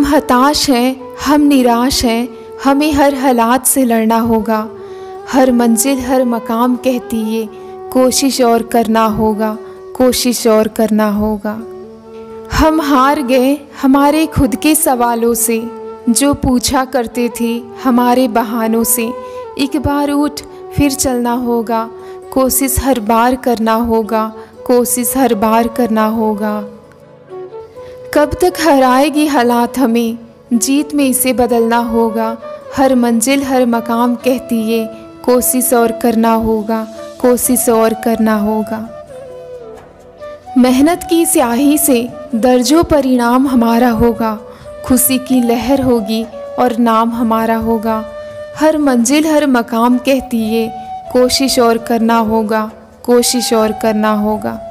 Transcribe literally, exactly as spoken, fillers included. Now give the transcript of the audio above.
हम हताश हैं, हम निराश हैं, हमें हर हालात से लड़ना होगा। हर मंजिल हर मकाम कहती है कोशिश और करना होगा, कोशिश और करना होगा। हम हार गए हमारे खुद के सवालों से, जो पूछा करते थे हमारे बहानों से। एक बार उठ फिर चलना होगा, कोशिश हर बार करना होगा, कोशिश हर बार करना होगा। कब तक हराएगी हालात हमें, जीत में इसे बदलना होगा। हर मंजिल हर मकाम कहती है कोशिश और करना होगा, कोशिश और करना होगा। मेहनत की स्याही से दर्जों परिणाम हमारा होगा। खुशी की लहर होगी और नाम हमारा होगा। हर मंजिल हर मकाम कहती है कोशिश और करना होगा, कोशिश और करना होगा।